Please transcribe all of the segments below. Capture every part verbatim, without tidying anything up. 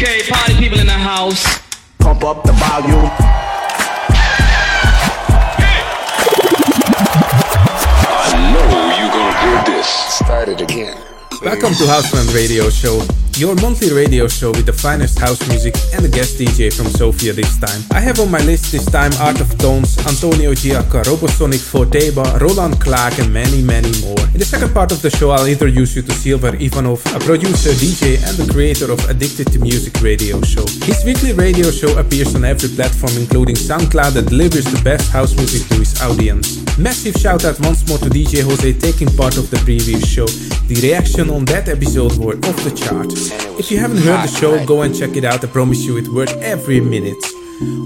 Okay, party people in the house. Pump up the volume. I know you're gonna do this. Start it again. Welcome to Houseland Radio Show, your monthly radio show with the finest house music and a guest D J from Sofia this time. I have on my list this time Art of Tones, Antonio Giacca, RoboSonic, Forteba, Roland Clark and many, many more. In the second part of the show I'll introduce you to Silver Ivanov, a producer, D J and the creator of Addicted to Music radio show. His weekly radio show appears on every platform including SoundCloud that delivers the best house music to his audience. Massive shout out once more to D J Jose taking part of the previous show. The reaction on that episode were off the chart. If you haven't heard the show, go and check it out. I promise you it's worth every minute.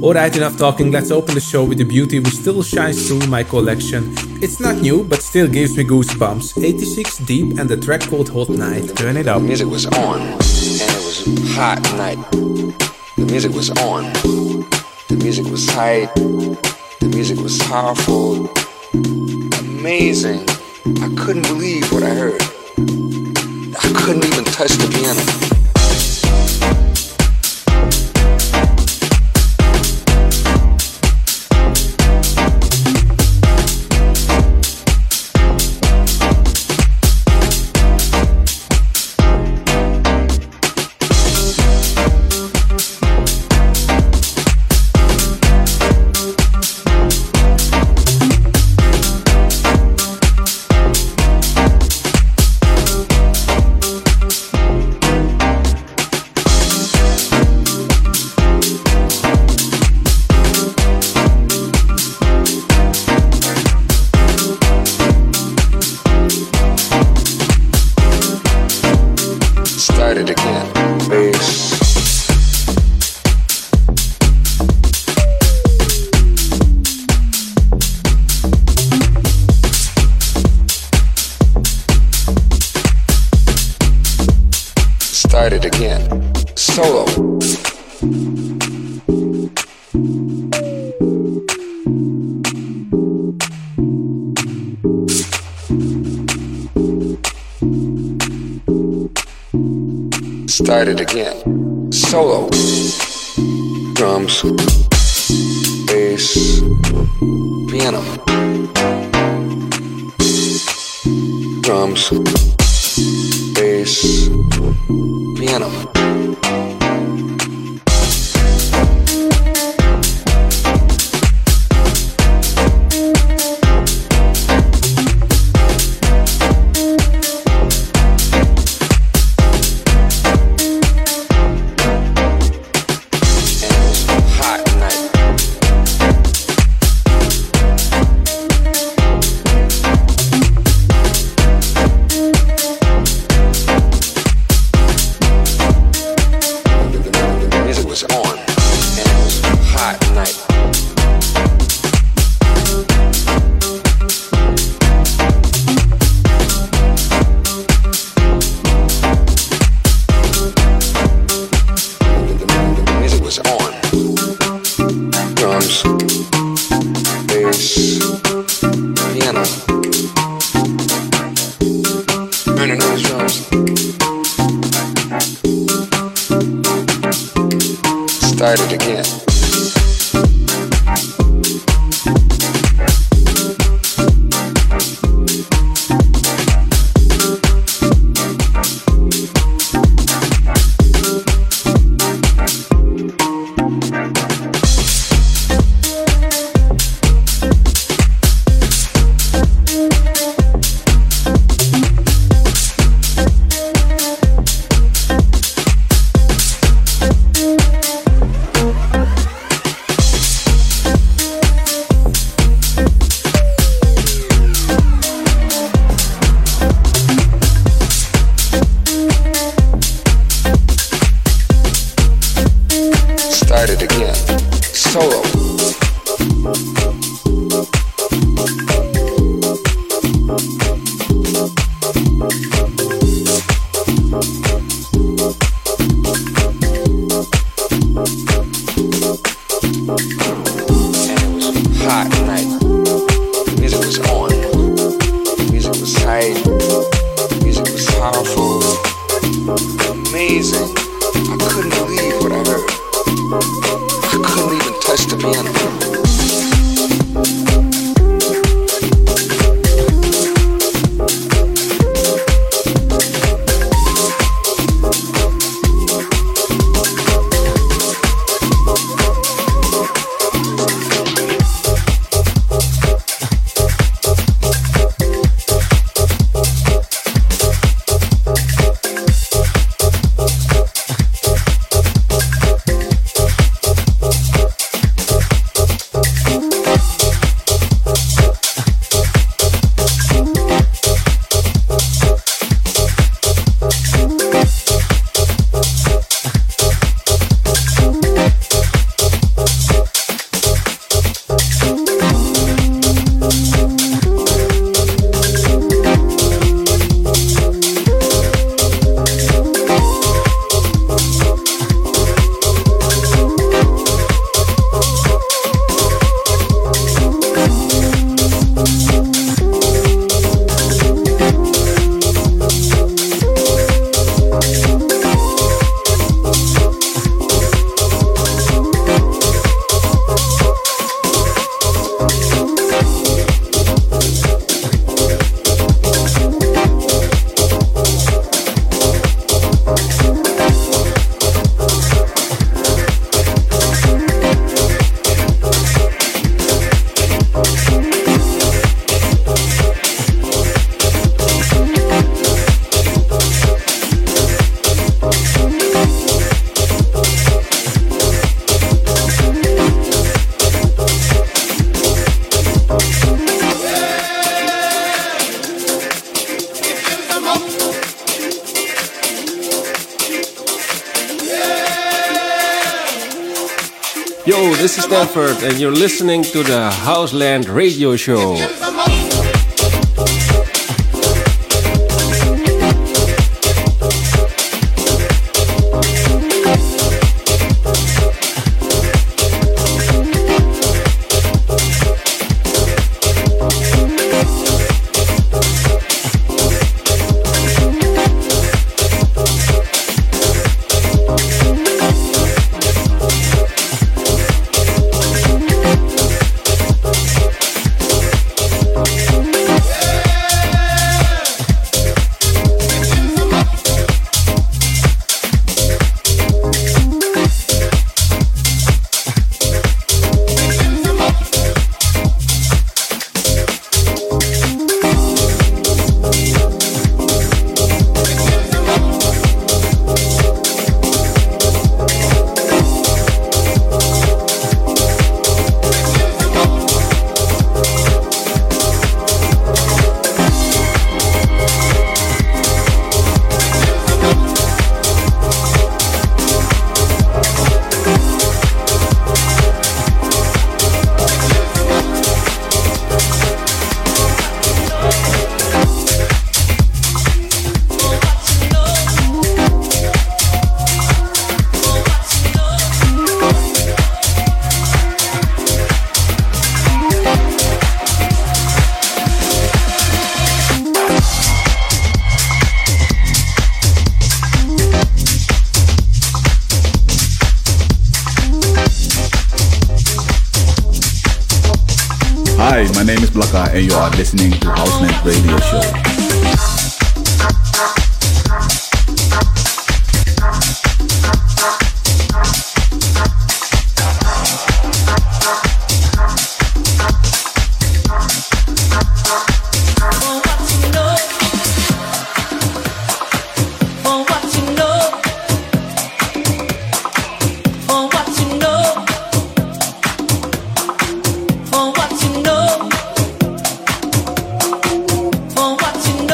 Alright, enough talking, let's open the show with the beauty which still shines through my collection. It's not new, but still gives me goosebumps. eighty-six Deep and the track called Hot Night. Turn it up. The music was on, and it was hot night. The music was on. The music was tight. The music was powerful. Amazing. I couldn't believe what I heard. I couldn't even touch the piano. Started again. Solo. Drums. Bass. Piano. Drums. Bass. Piano. Amazing. I couldn't believe it. Yo, this is Stanford, and you're listening to the Houseland Radio Show. And you are listening to Houseland Radio Show. Watching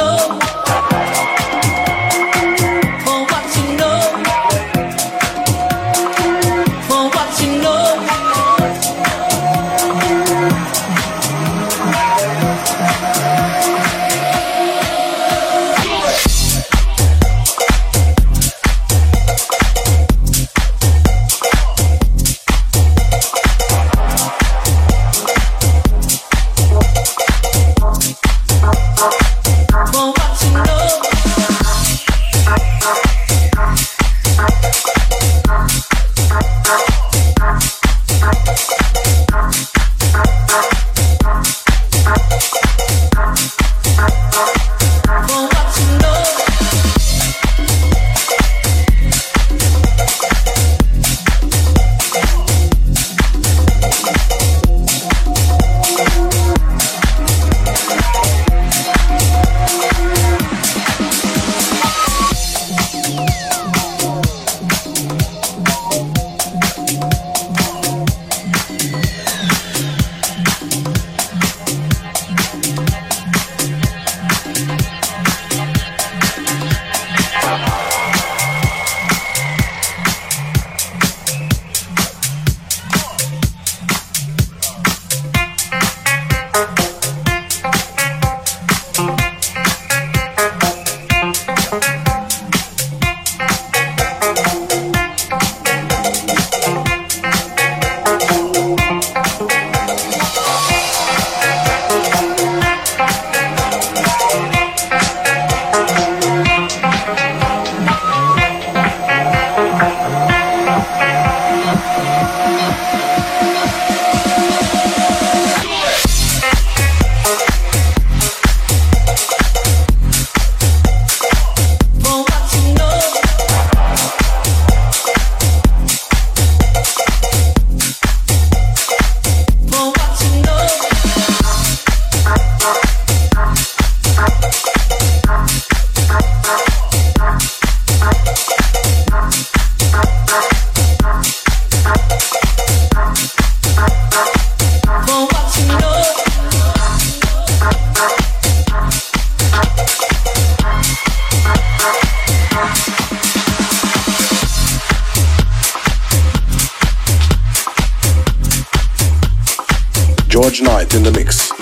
George Knight in the mix.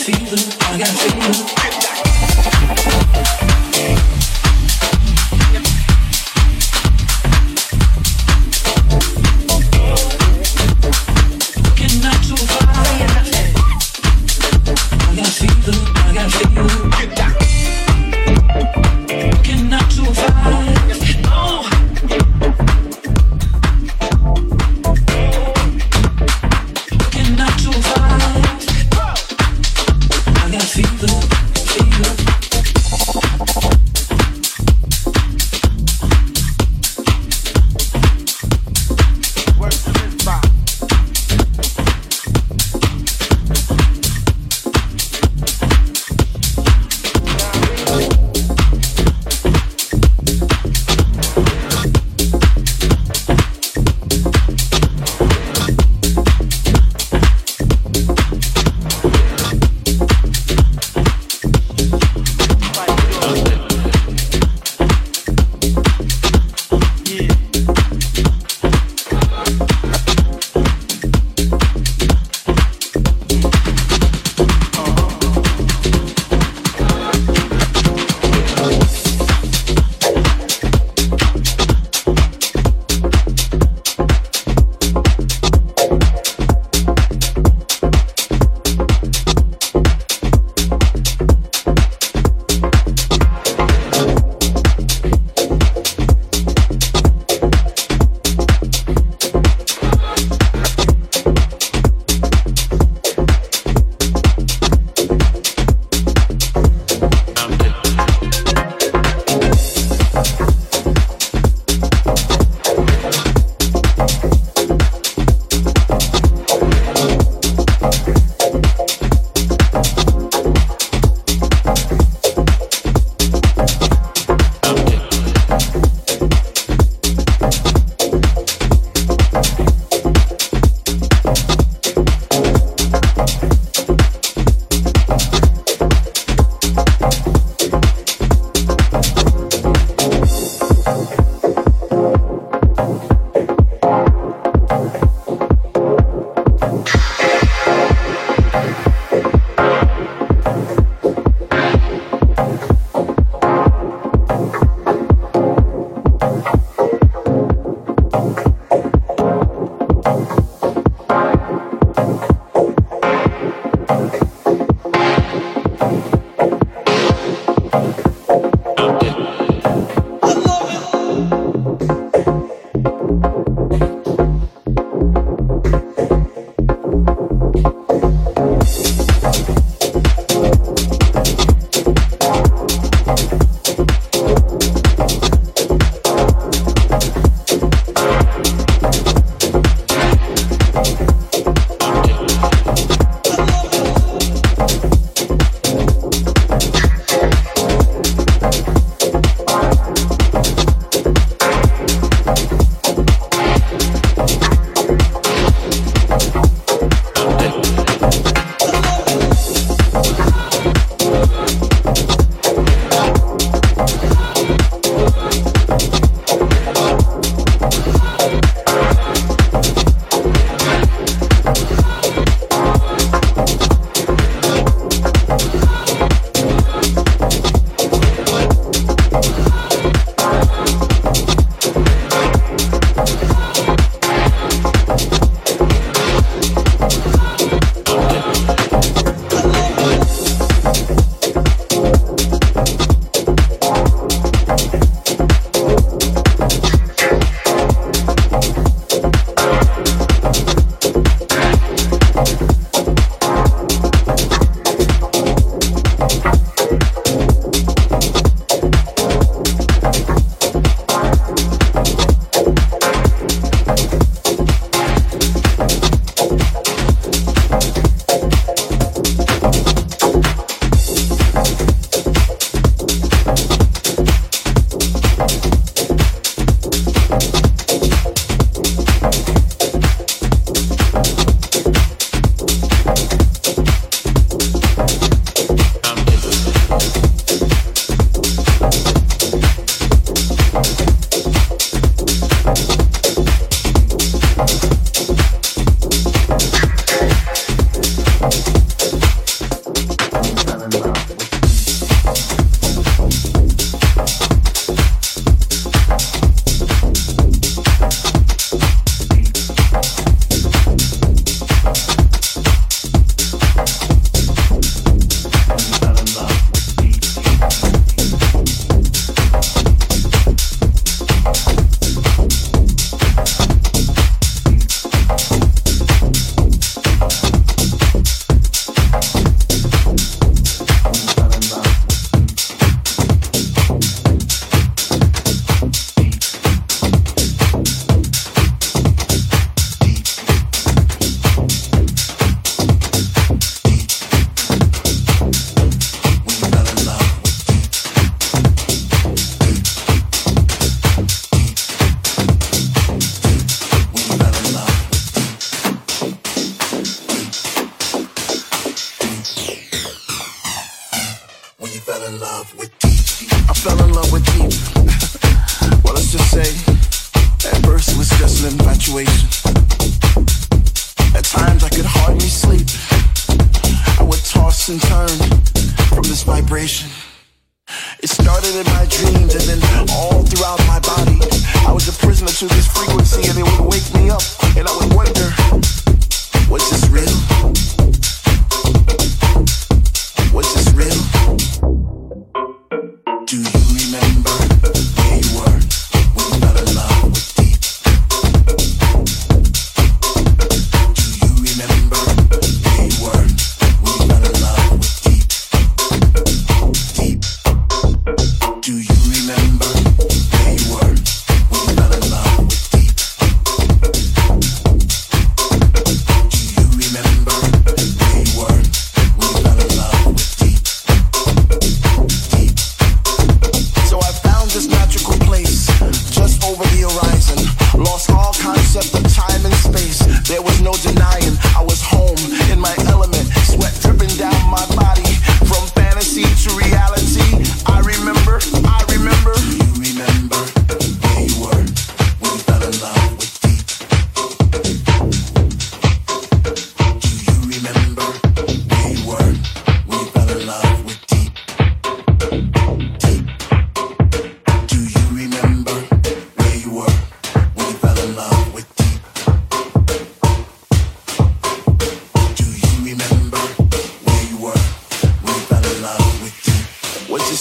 Feel the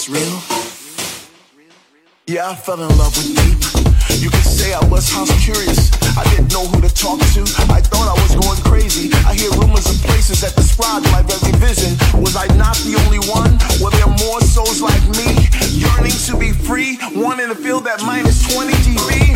real? Yeah, I fell in love with deep. You could say I was house curious. I didn't know who to talk to. I thought I was going crazy. I hear rumors of places that describe my very vision. Was I not the only one? Were there more souls like me? Yearning to be free. One in a field at minus twenty G B.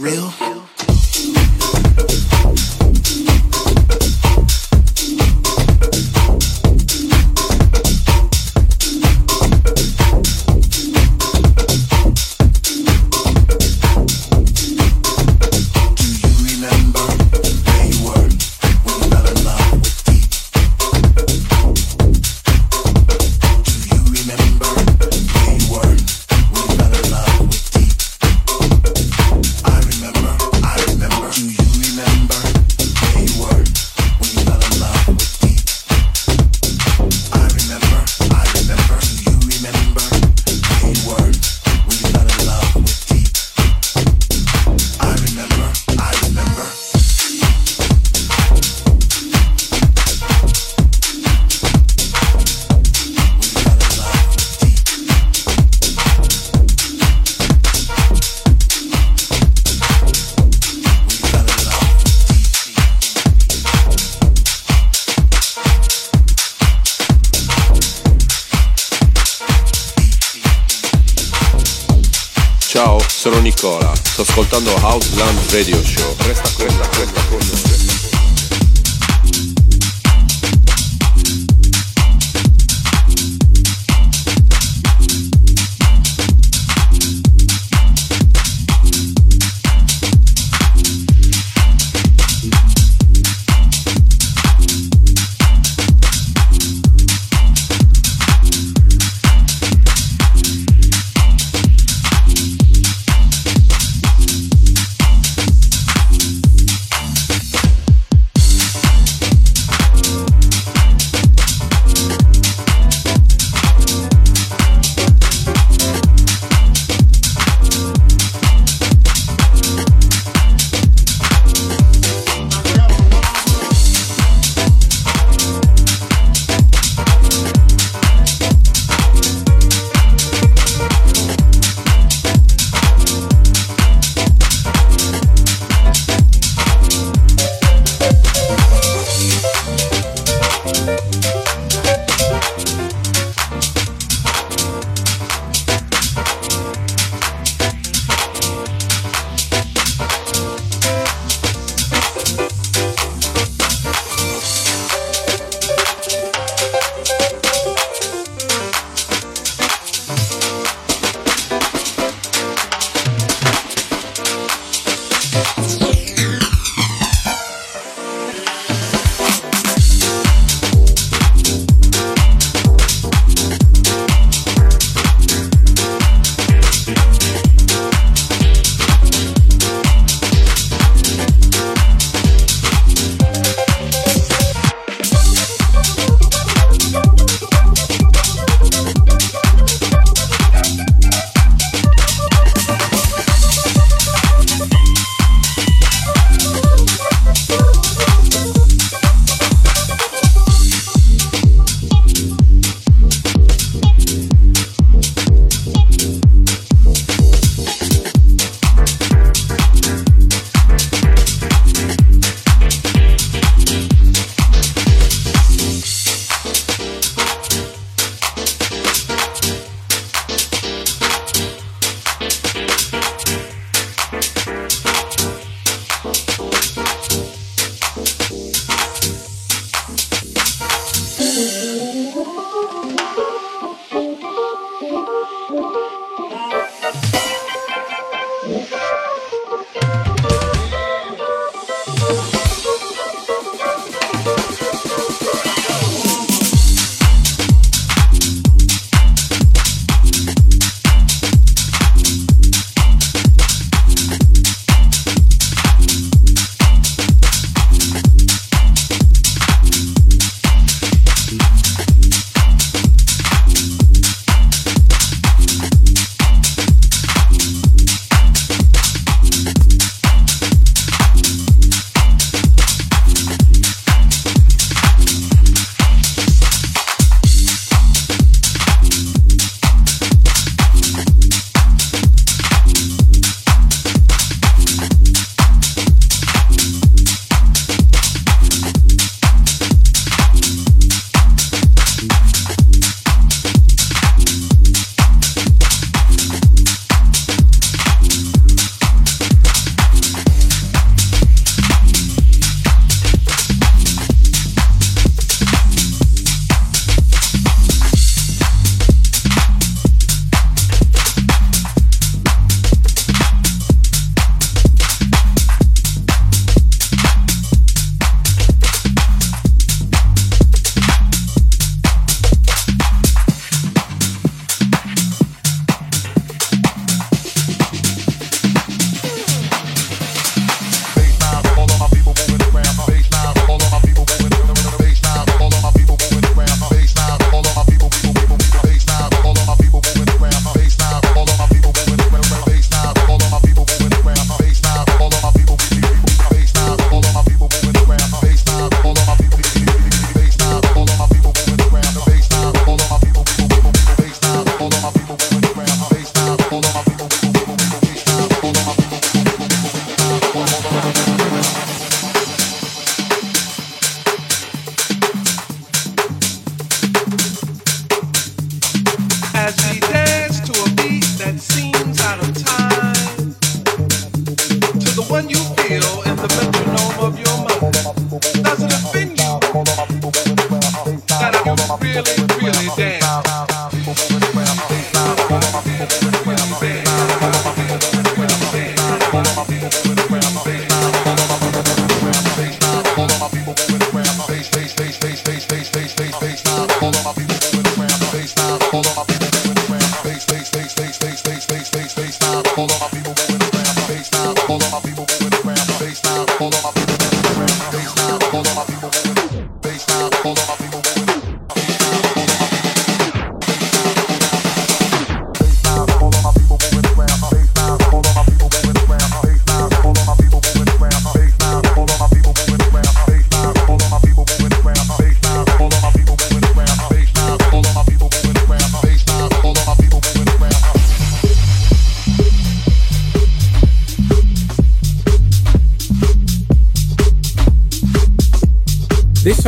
Real? Ascoltando House Land Radio Show. Resta, resta, resta con noi.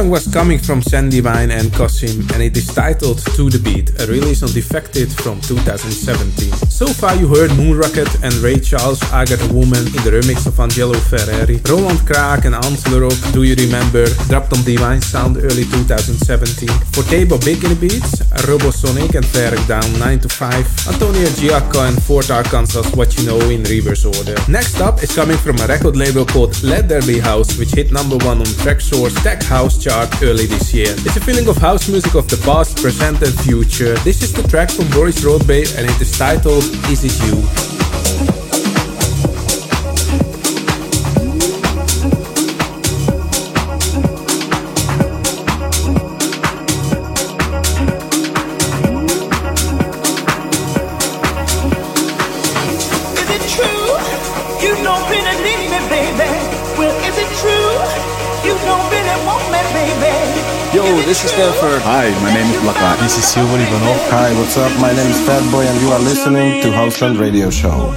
Was coming from Sandy Vine and Cosim, and it is titled To The Beat, a release on Defected from two thousand seventeen. So far you heard Moon Rocket and Ray Charles, I Got A Woman in the remix of Angelo Ferreri, Roland Kraak and Anslerov, Do You Remember, dropped on Divine Sound early two thousand seventeen, Forteba Big In The Beats, RoboSonic and Feric Down nine to five, Antonia Giacca and Fort Arkansas, What You Know in reverse order. Next up is coming from a record label called Let There Be House, which hit number one on Traxsource Tech House chart early this year. It's a feeling of house music of the past, present and future. This is the track from Boris Roethbaum and it is titled Is It You? This is Stanford. Hi, my name is Laka. This is Silver Ivanov. Hi, what's up? My name is Fatboy and you are listening to Houseland Radio Show.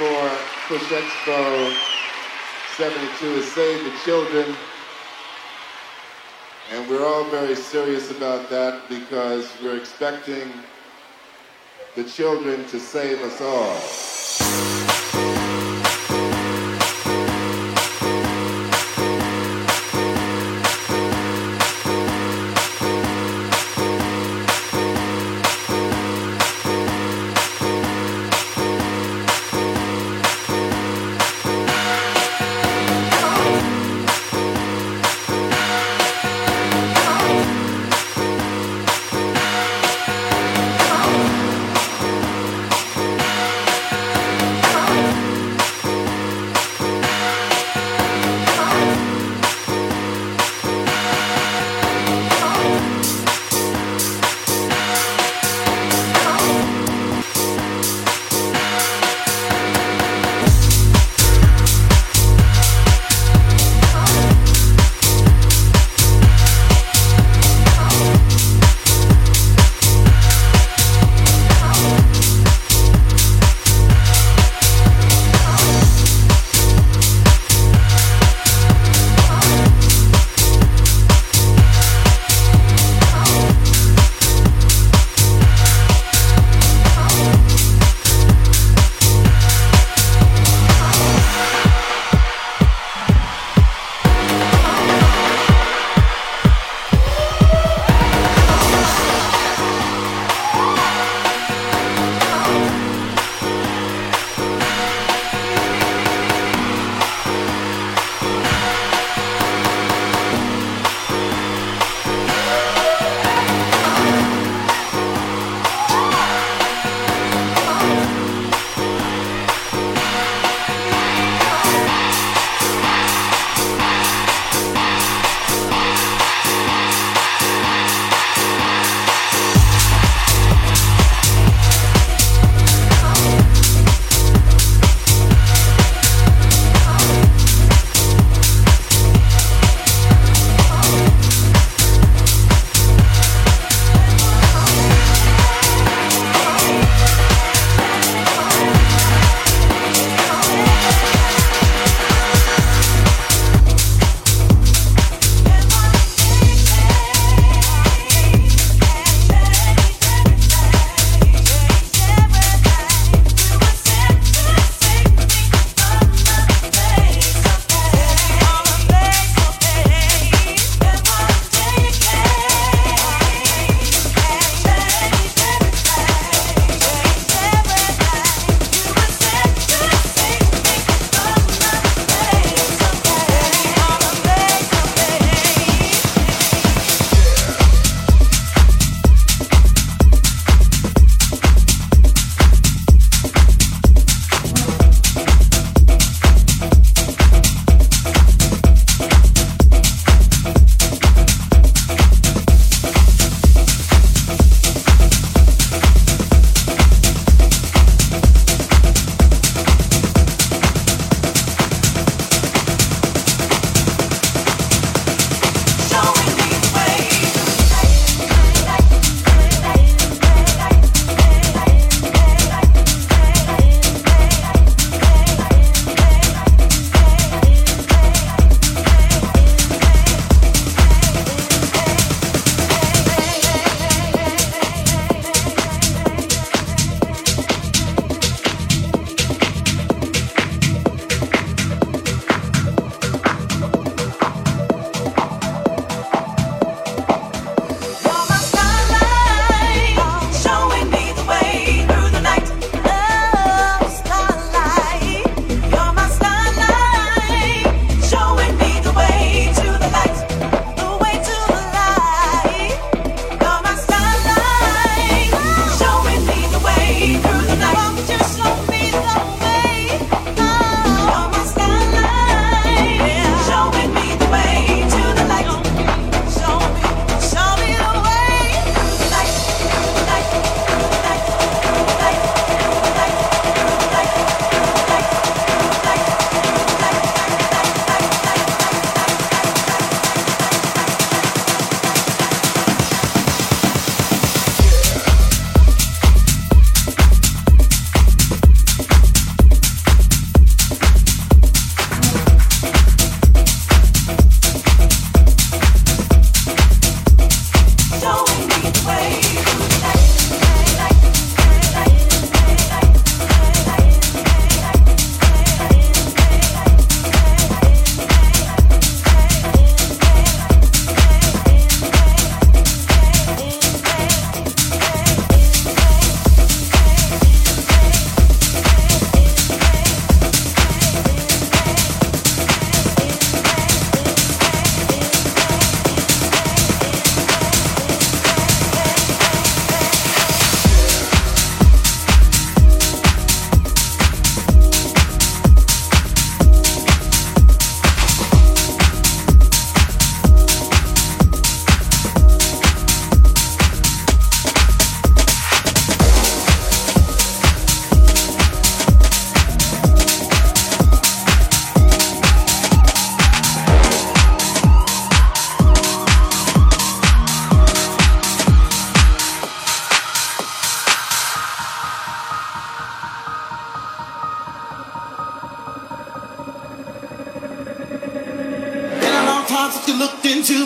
for Push Expo seventy-two is Save the Children. And we're all very serious about that because we're expecting the children to save us all.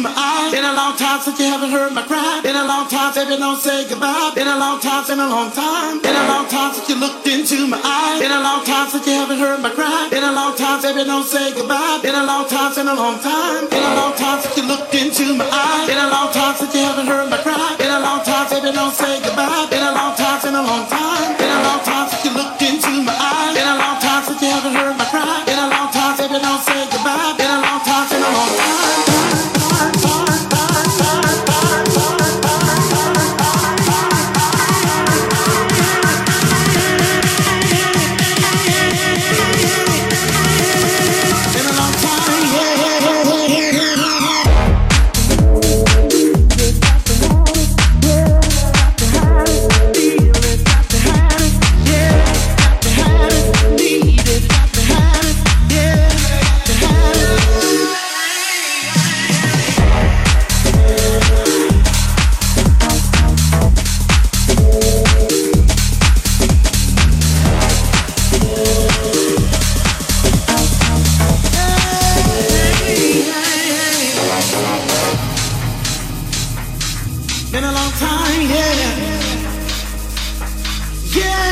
my eyes. Been a long time since you haven't heard my cry. Been a long time since you don't say goodbye. Been a long time, been a long time. Been a long time since you looked into my eyes. Been a long time since you haven't heard my cry. Been a long time since you don't say goodbye. Been a long time, been a long time. Been a long time since you looked into my eyes. Been a long time since you haven't heard my cry. Been a long time since you don't say goodbye. Been a long time, been a long time. Been a long time since you looked into my eyes. Been a long time since you haven't heard my cry. Been a long time since you don't say goodbye. Been a long time, been a long time. Yeah.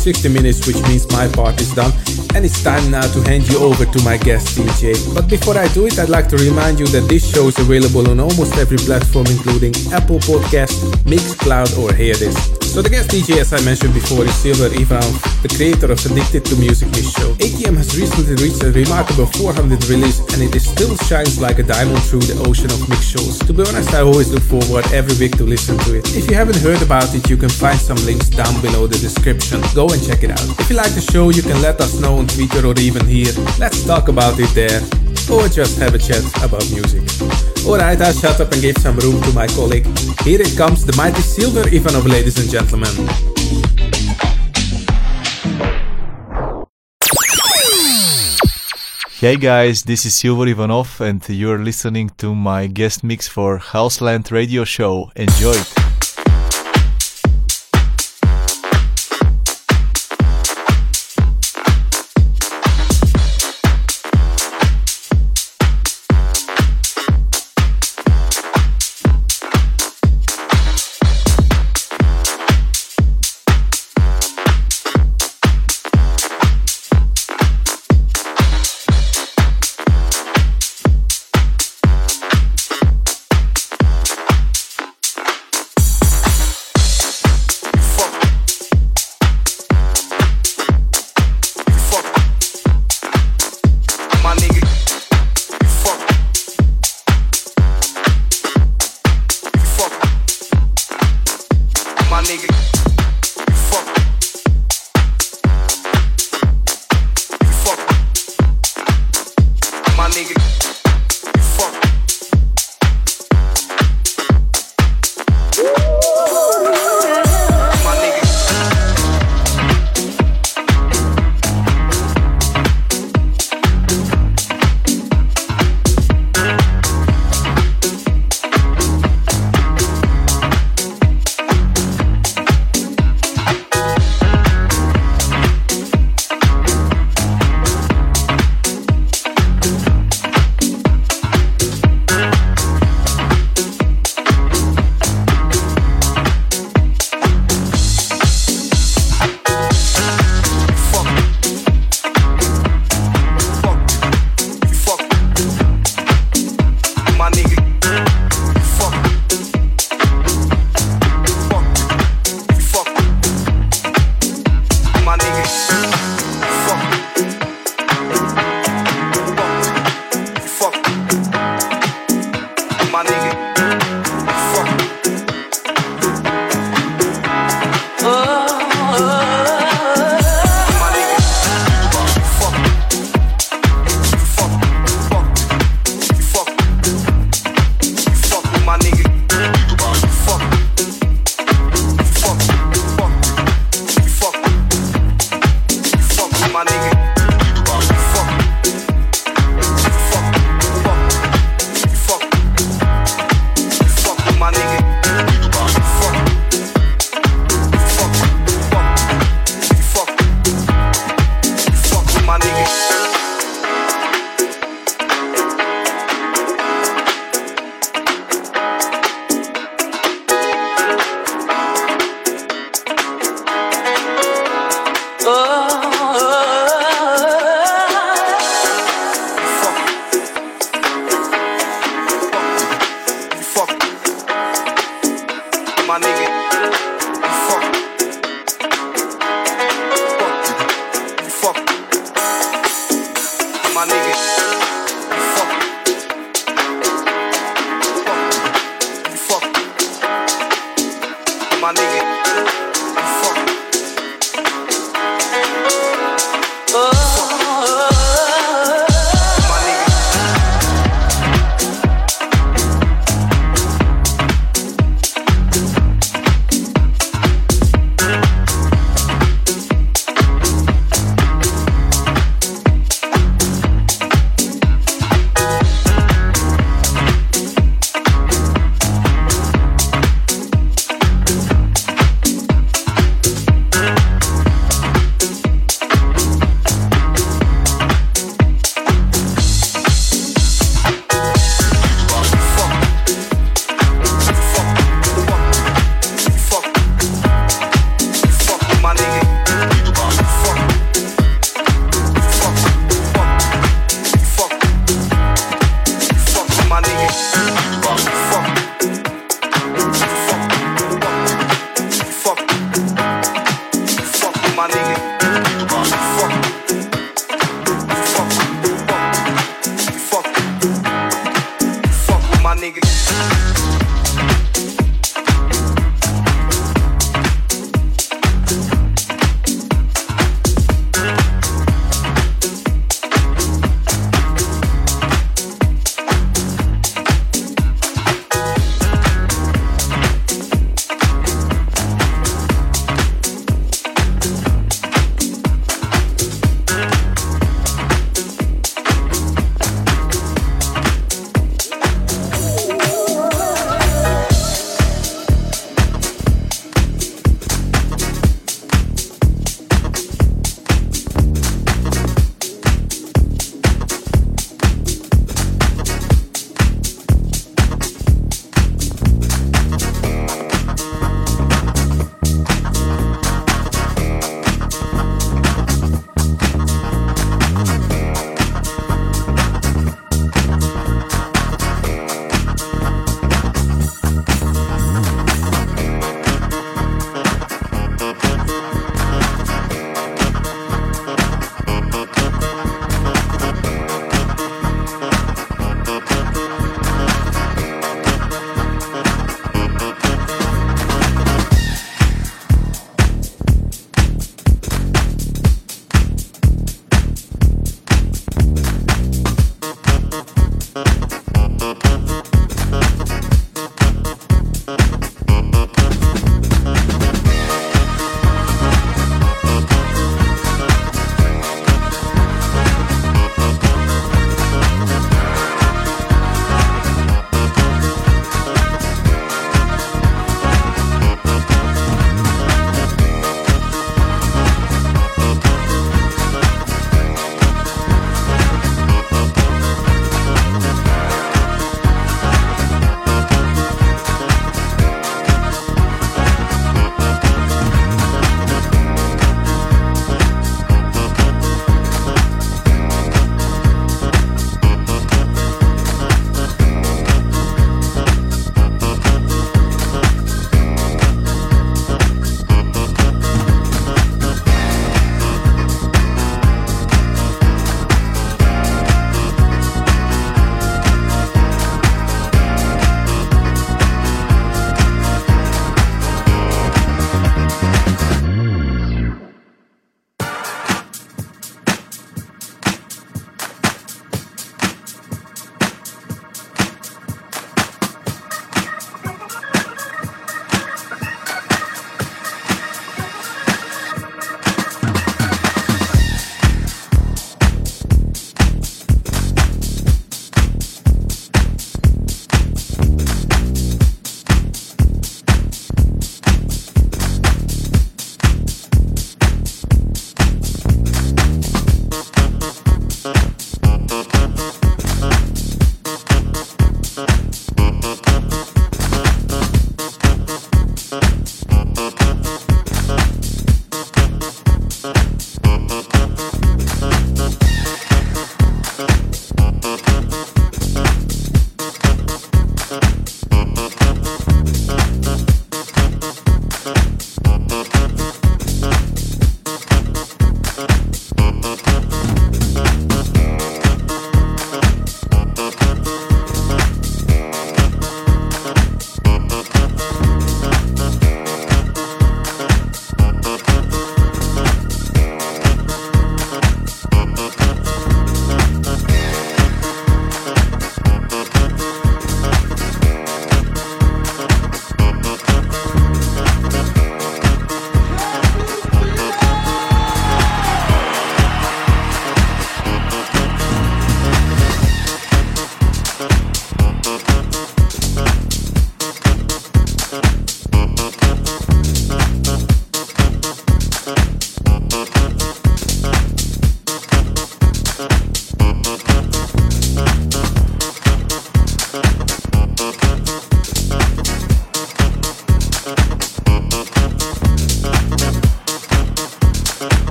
sixty minutes, which means my part is done, and it's time now to hand you over to my guest D J. But before I do it, I'd like to remind you that this show is available on almost every platform, including Apple Podcasts, Mixcloud or HearThis. So the guest D J, as I mentioned before, is Silver Ivanov, the creator of Addicted to Music, his show. A T M has recently reached a remarkable four hundred release, and it is still shines like a diamond through the ocean of mix shows. To be honest, I always look forward every week to listen to it. If you haven't heard about it, you can find some links down below the description. Go and check it out. If you like the show, you can let us know on Twitter or even here. Let's talk about it there, or just have a chat about music. Alright, I'll shut up and give some room to my colleague. Here it comes, the mighty Silver Ivanov, ladies and gentlemen. Hey guys, this is Silver Ivanov and you're listening to my guest mix for Houseland Radio Show. Enjoy it!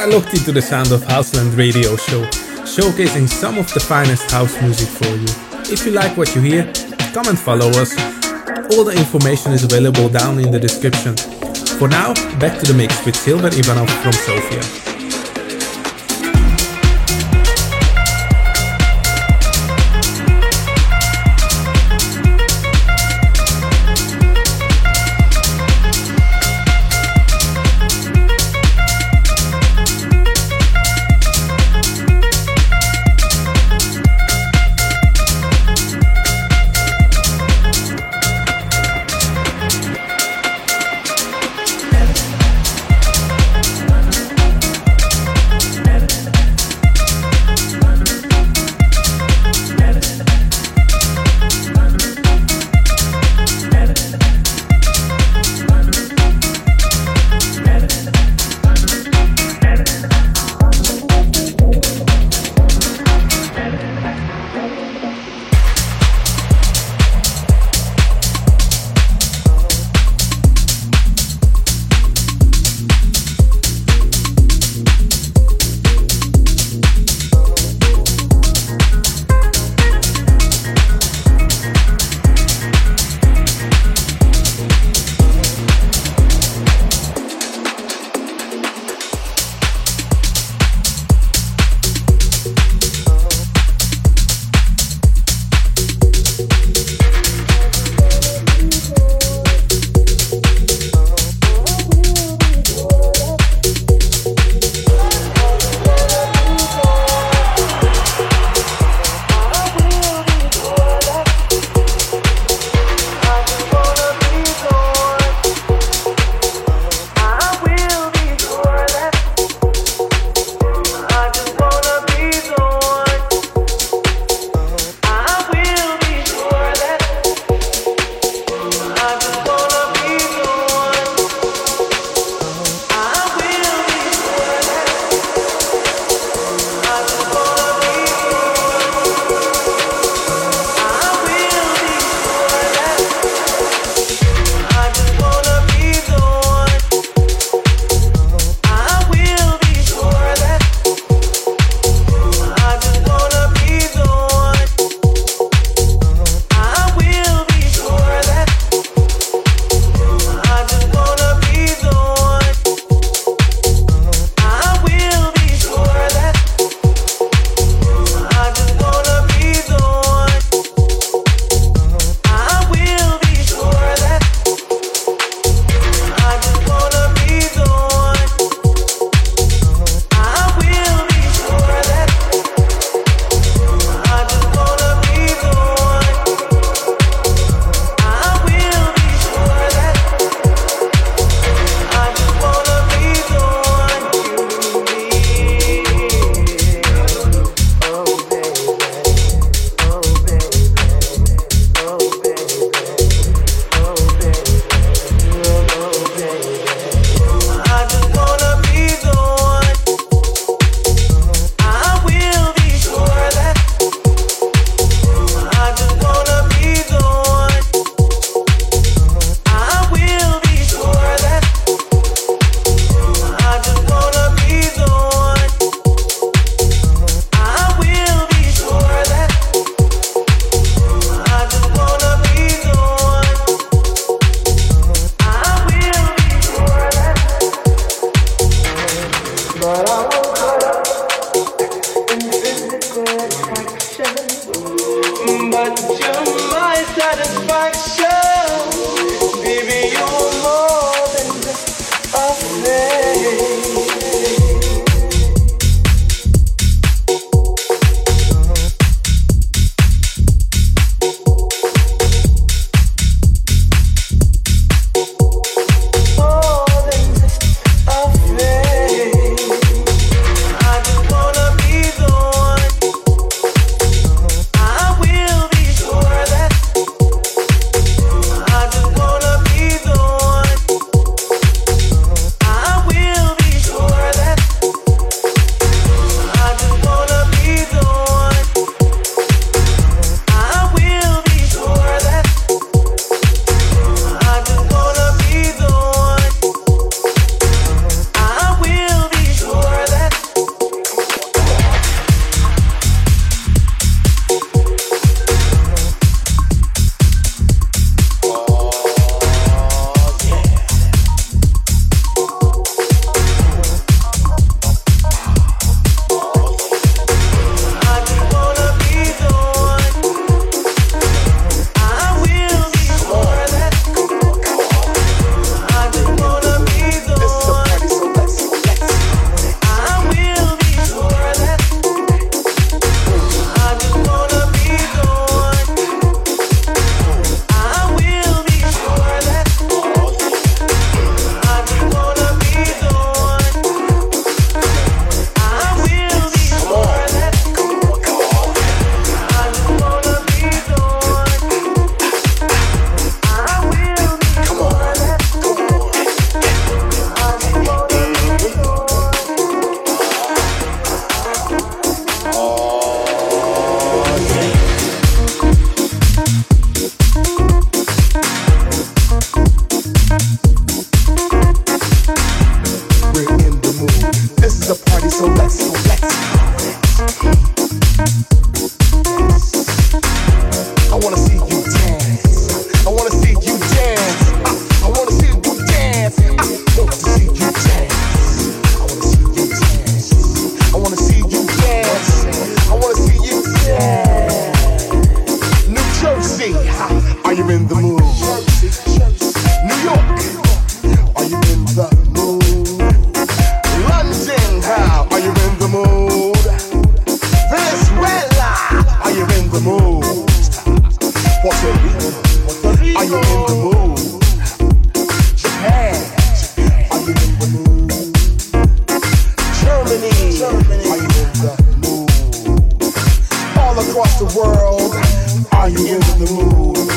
I looked into the Sound of Houseland radio show, showcasing some of the finest house music for you. If you like what you hear, come and follow us. All the information is available down in the description. For now, back to the mix with Silver Ivanov from Sofia. Are you in the mood?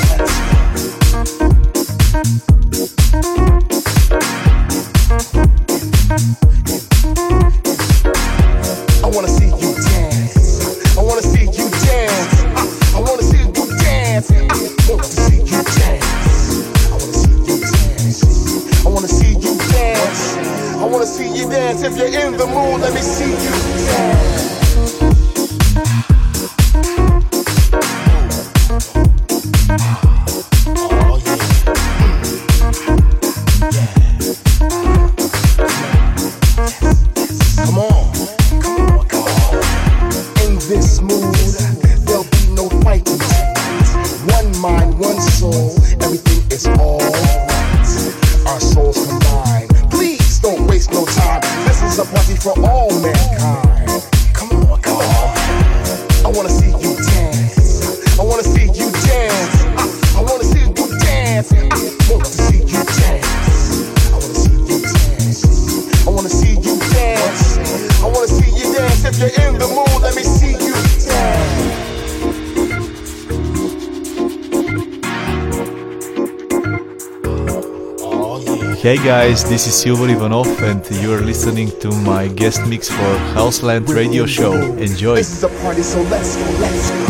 I wanna see you dance. I wanna see you dance. I, I wanna see you dance. I want to see you dance. I wanna see you dance. I wanna see you dance. I wanna see you dance. If you're in the mood, let me see you dance. Hey guys, this is Silver Ivanov and you're listening to my guest mix for Houseland Radio Show. Enjoy! This is a party, so let's go, let's go.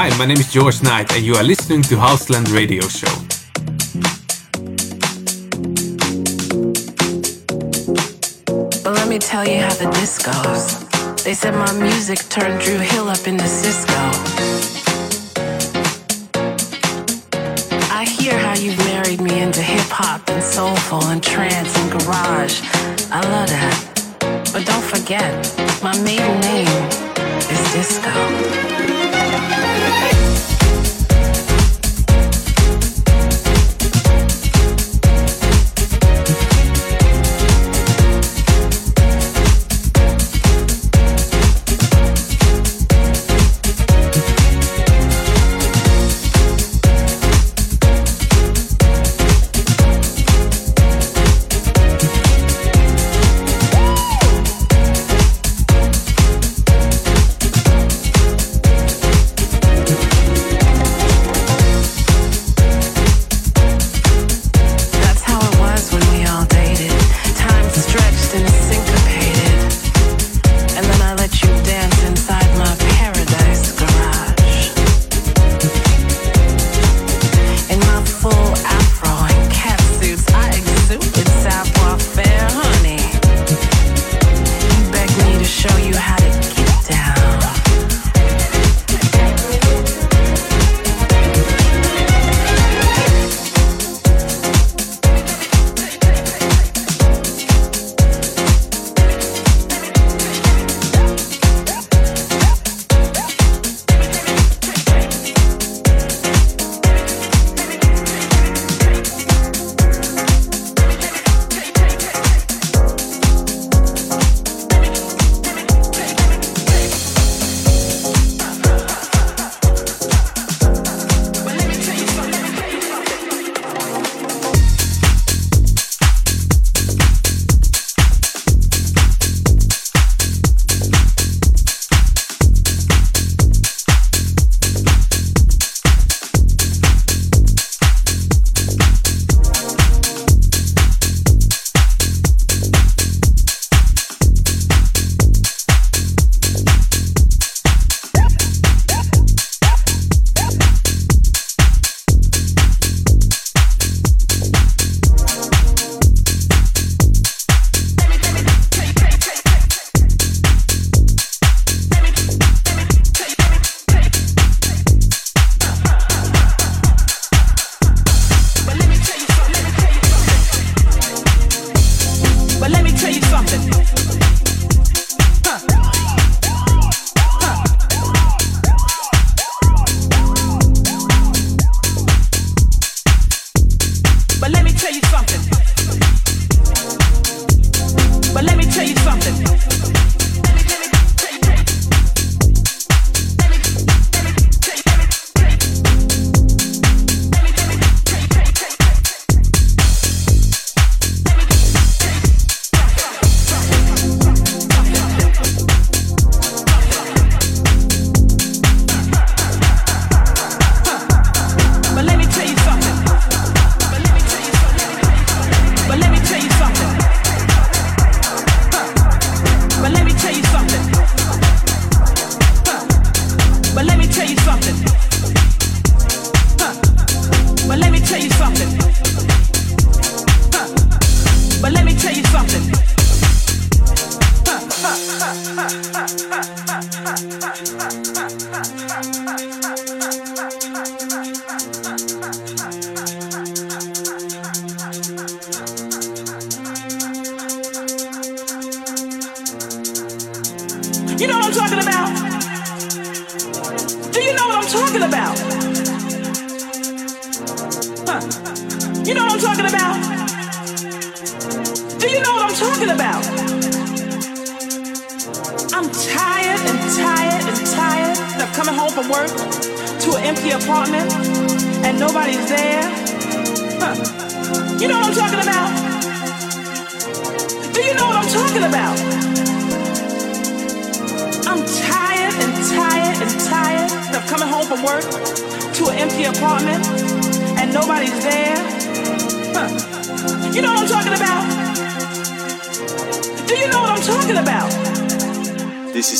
Hi, my name is George Knight and you are listening to Houseland Radio Show. Well, let me tell you how the disc goes. They said my music turned Drew Hill up into Cisco. I hear how you've married me into hip-hop and soulful and trance and garage. I love that. But don't forget, my maiden name is Disco.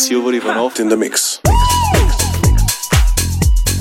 Silver Ivanov in the mix. mix, mix, mix.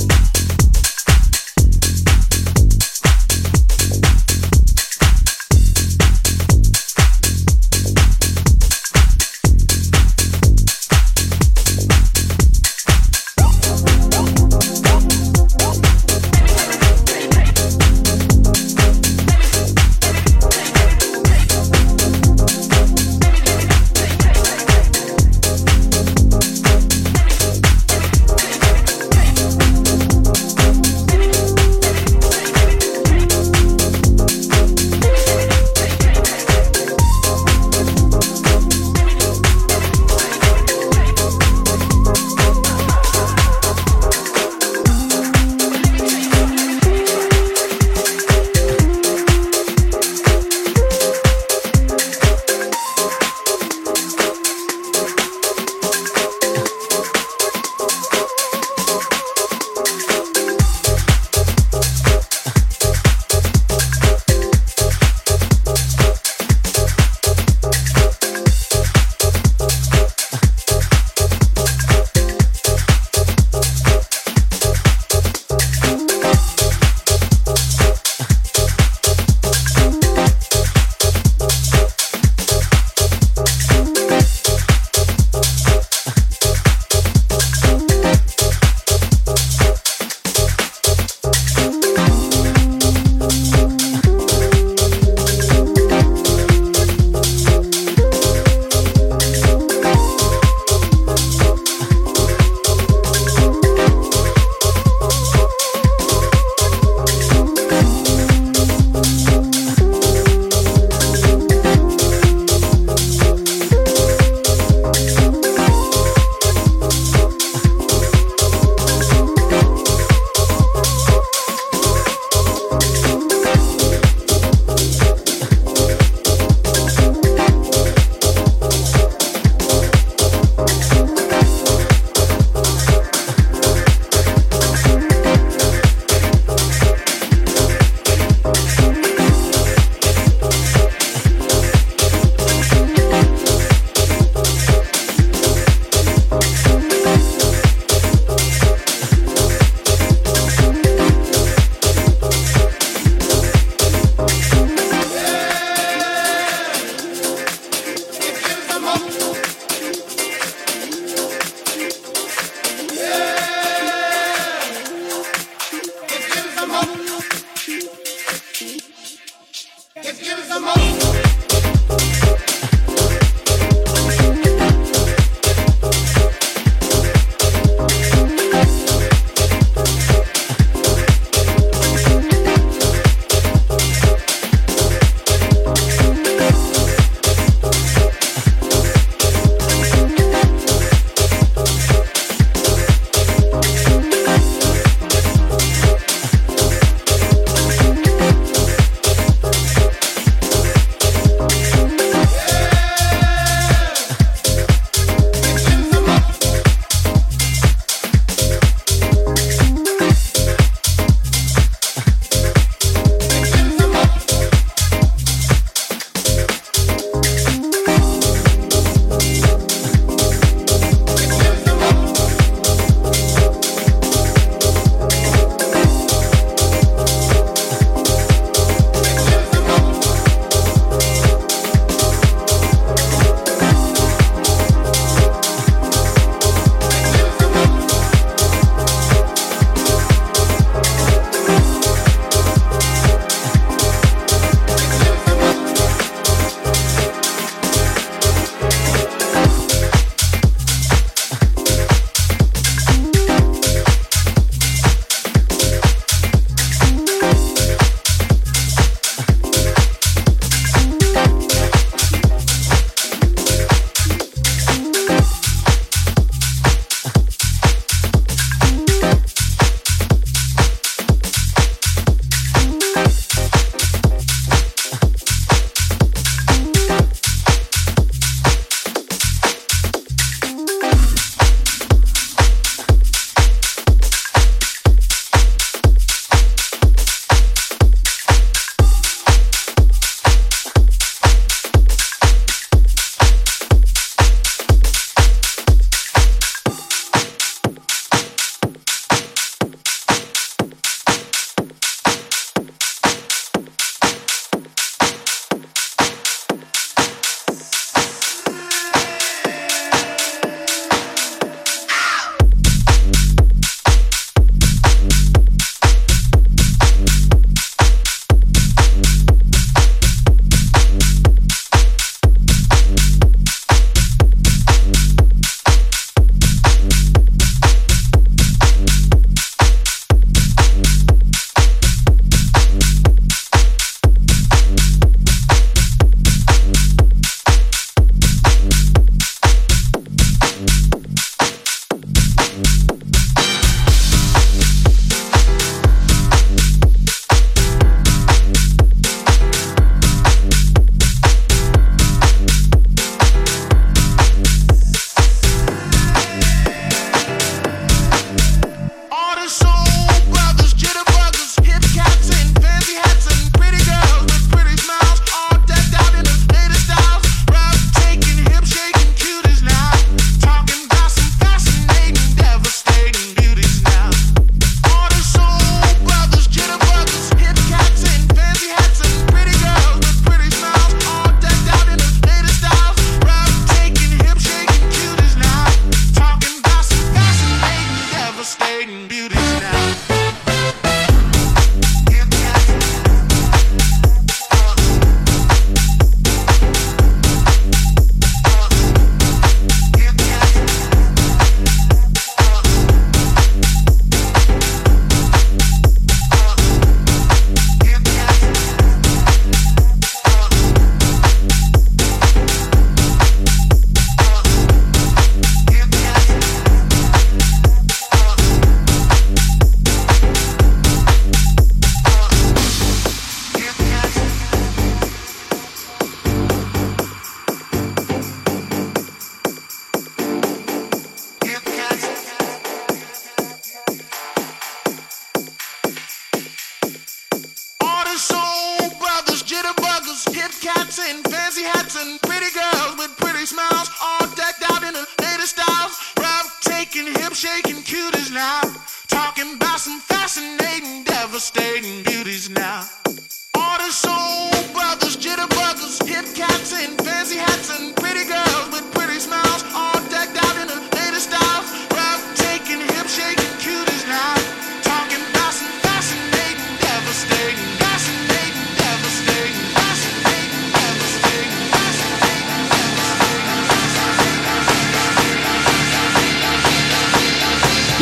Fascinating, devastating, fascinating, devastating.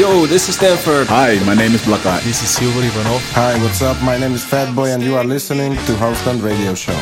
Yo, this is Stanford. Hi, my name is Laka. This is Silver Ivanov. Hi, what's up? My name is Fatboy and you are listening to Houseland Radio Show.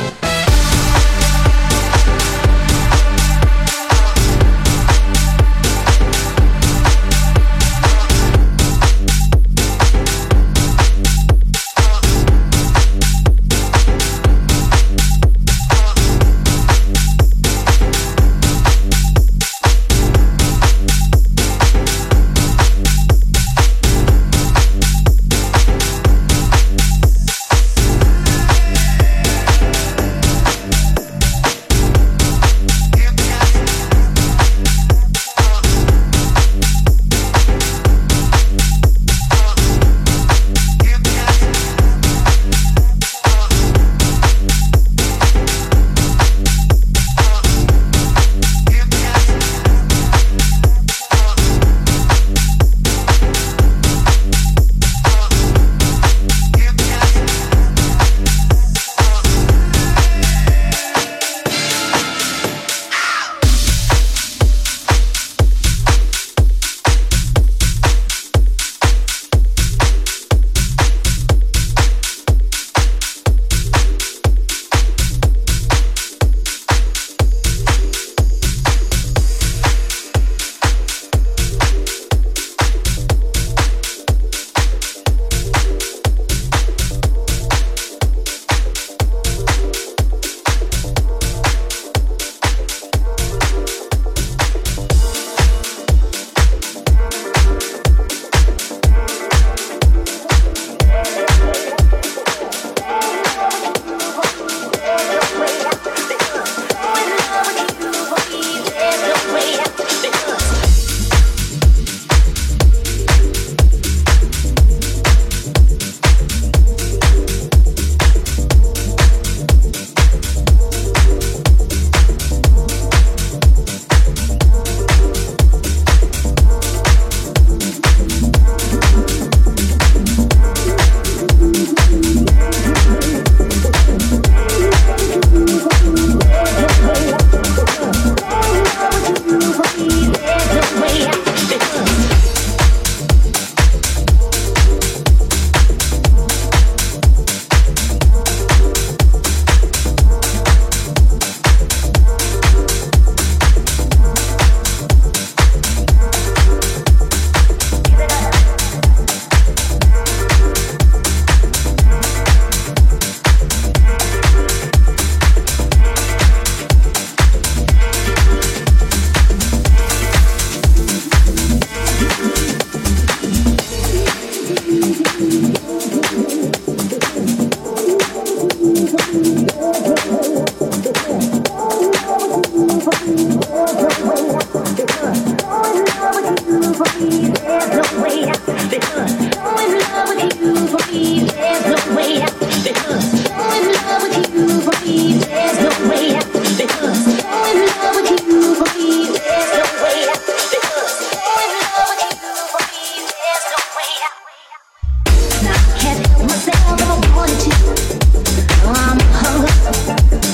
I kept myself, I wanted to. I'm hung up.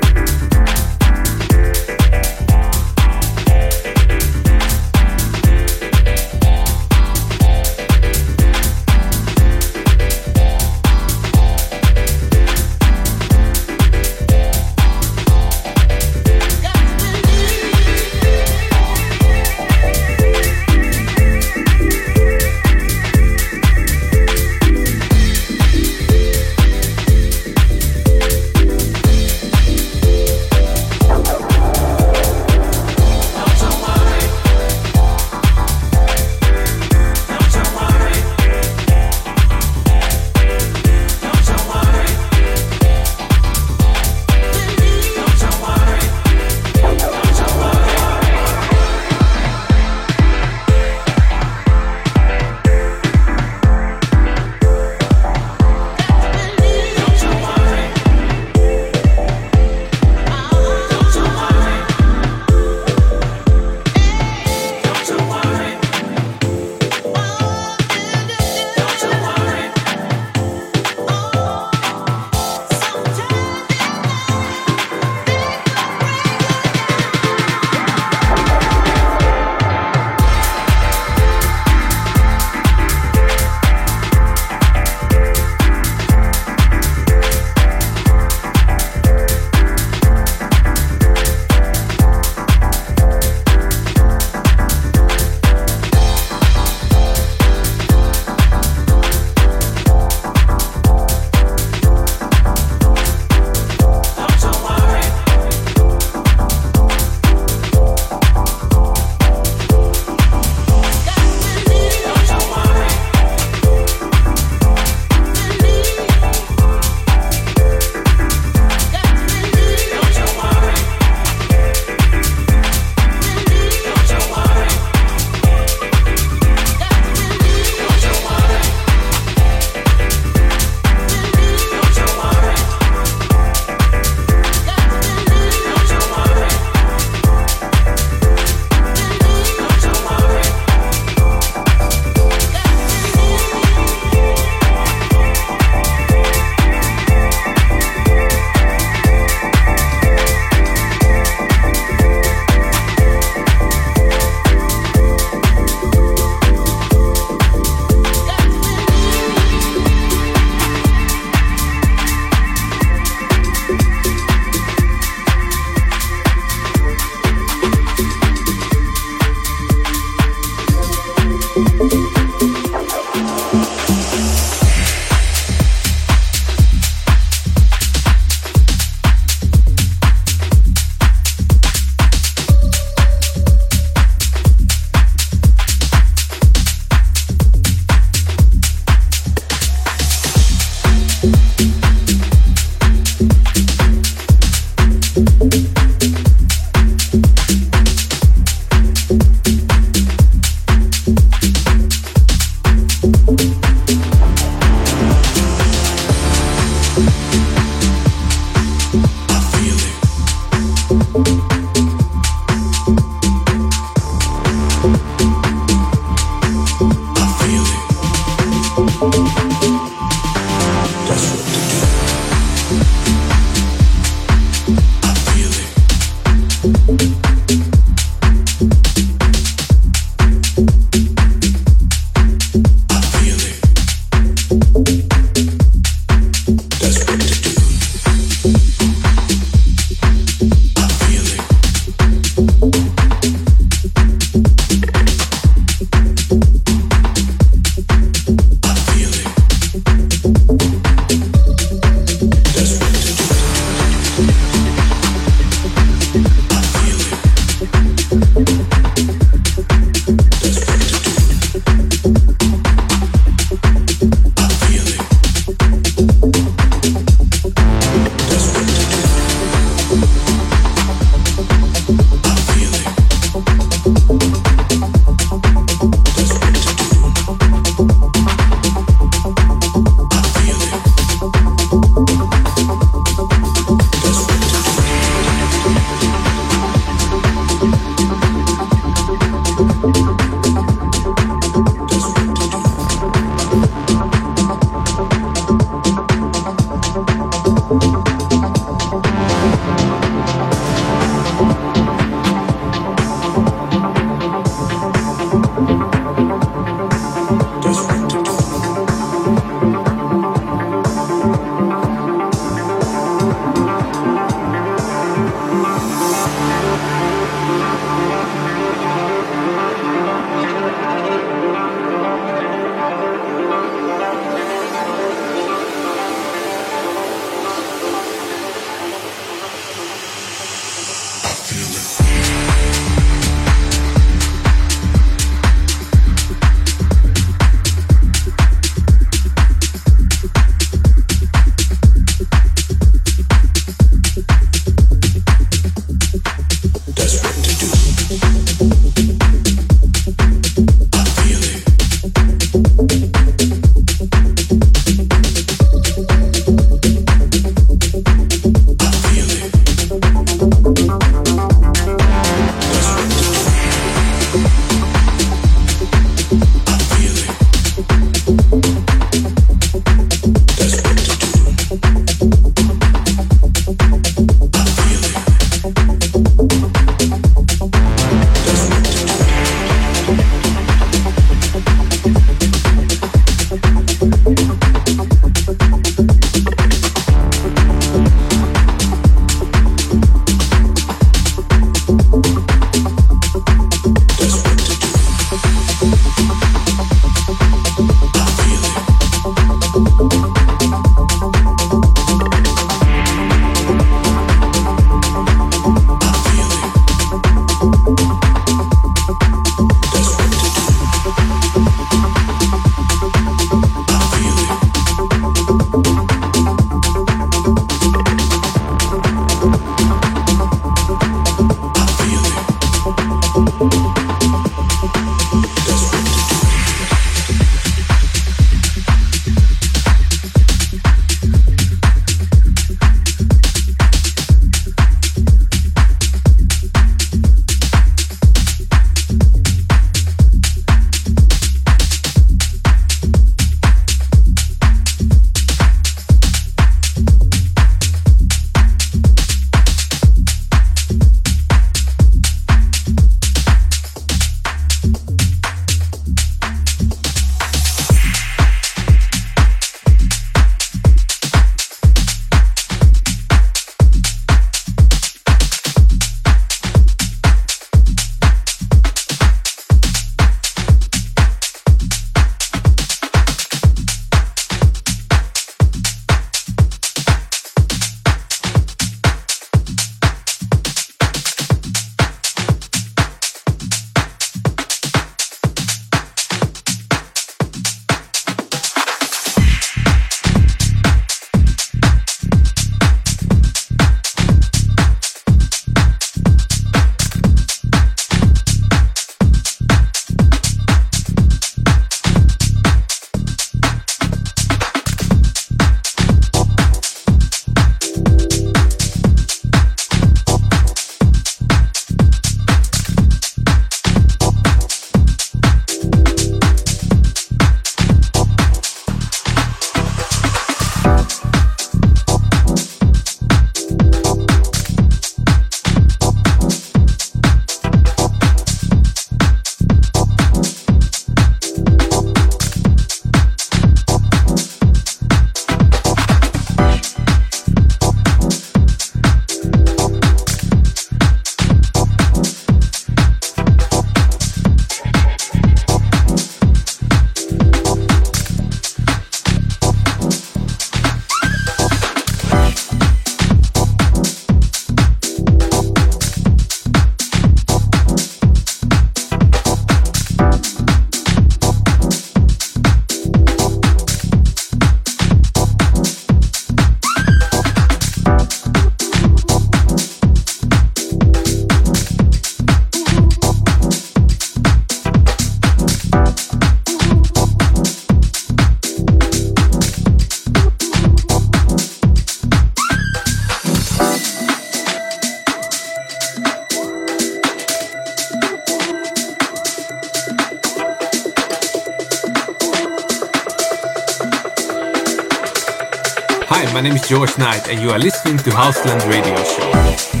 Hi, my name is George Knight, and you are listening to Houseland Radio Show.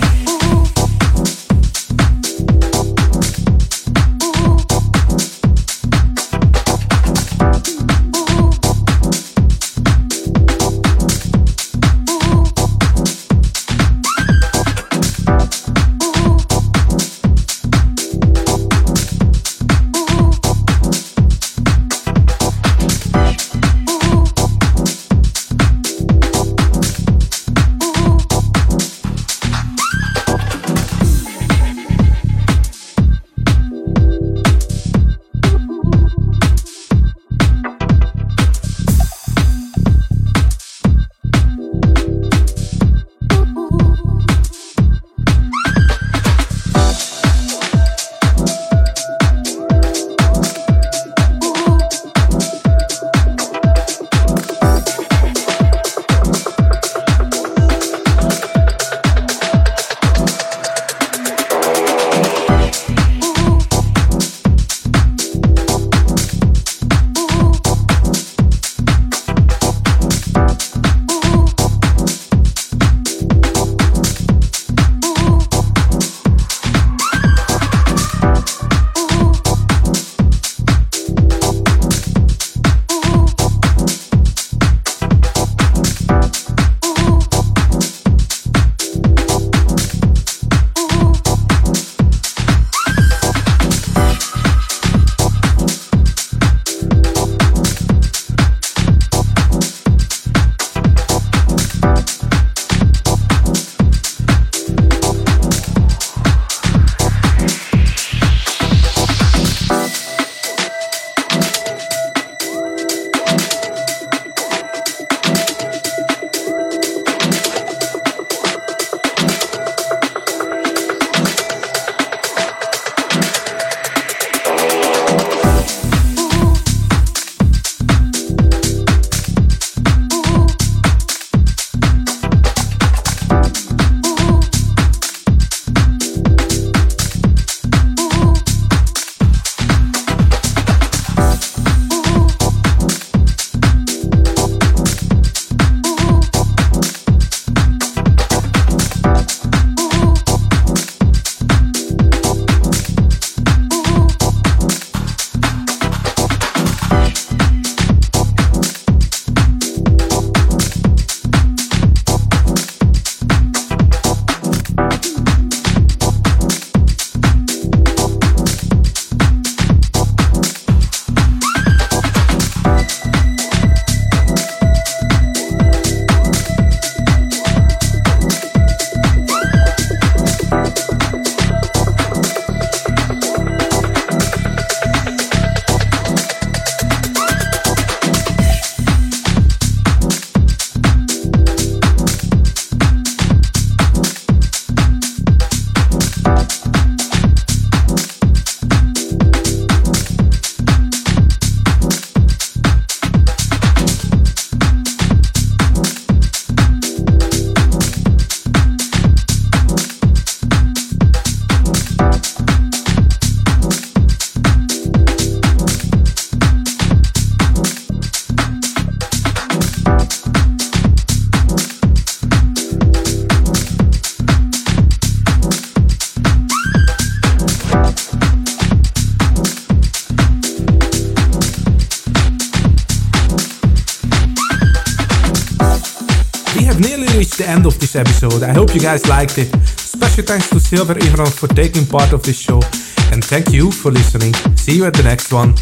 End of this episode. I hope you guys liked it. Special thanks to Silver Ivanov for taking part of this show, and thank you for listening. See you at the next one.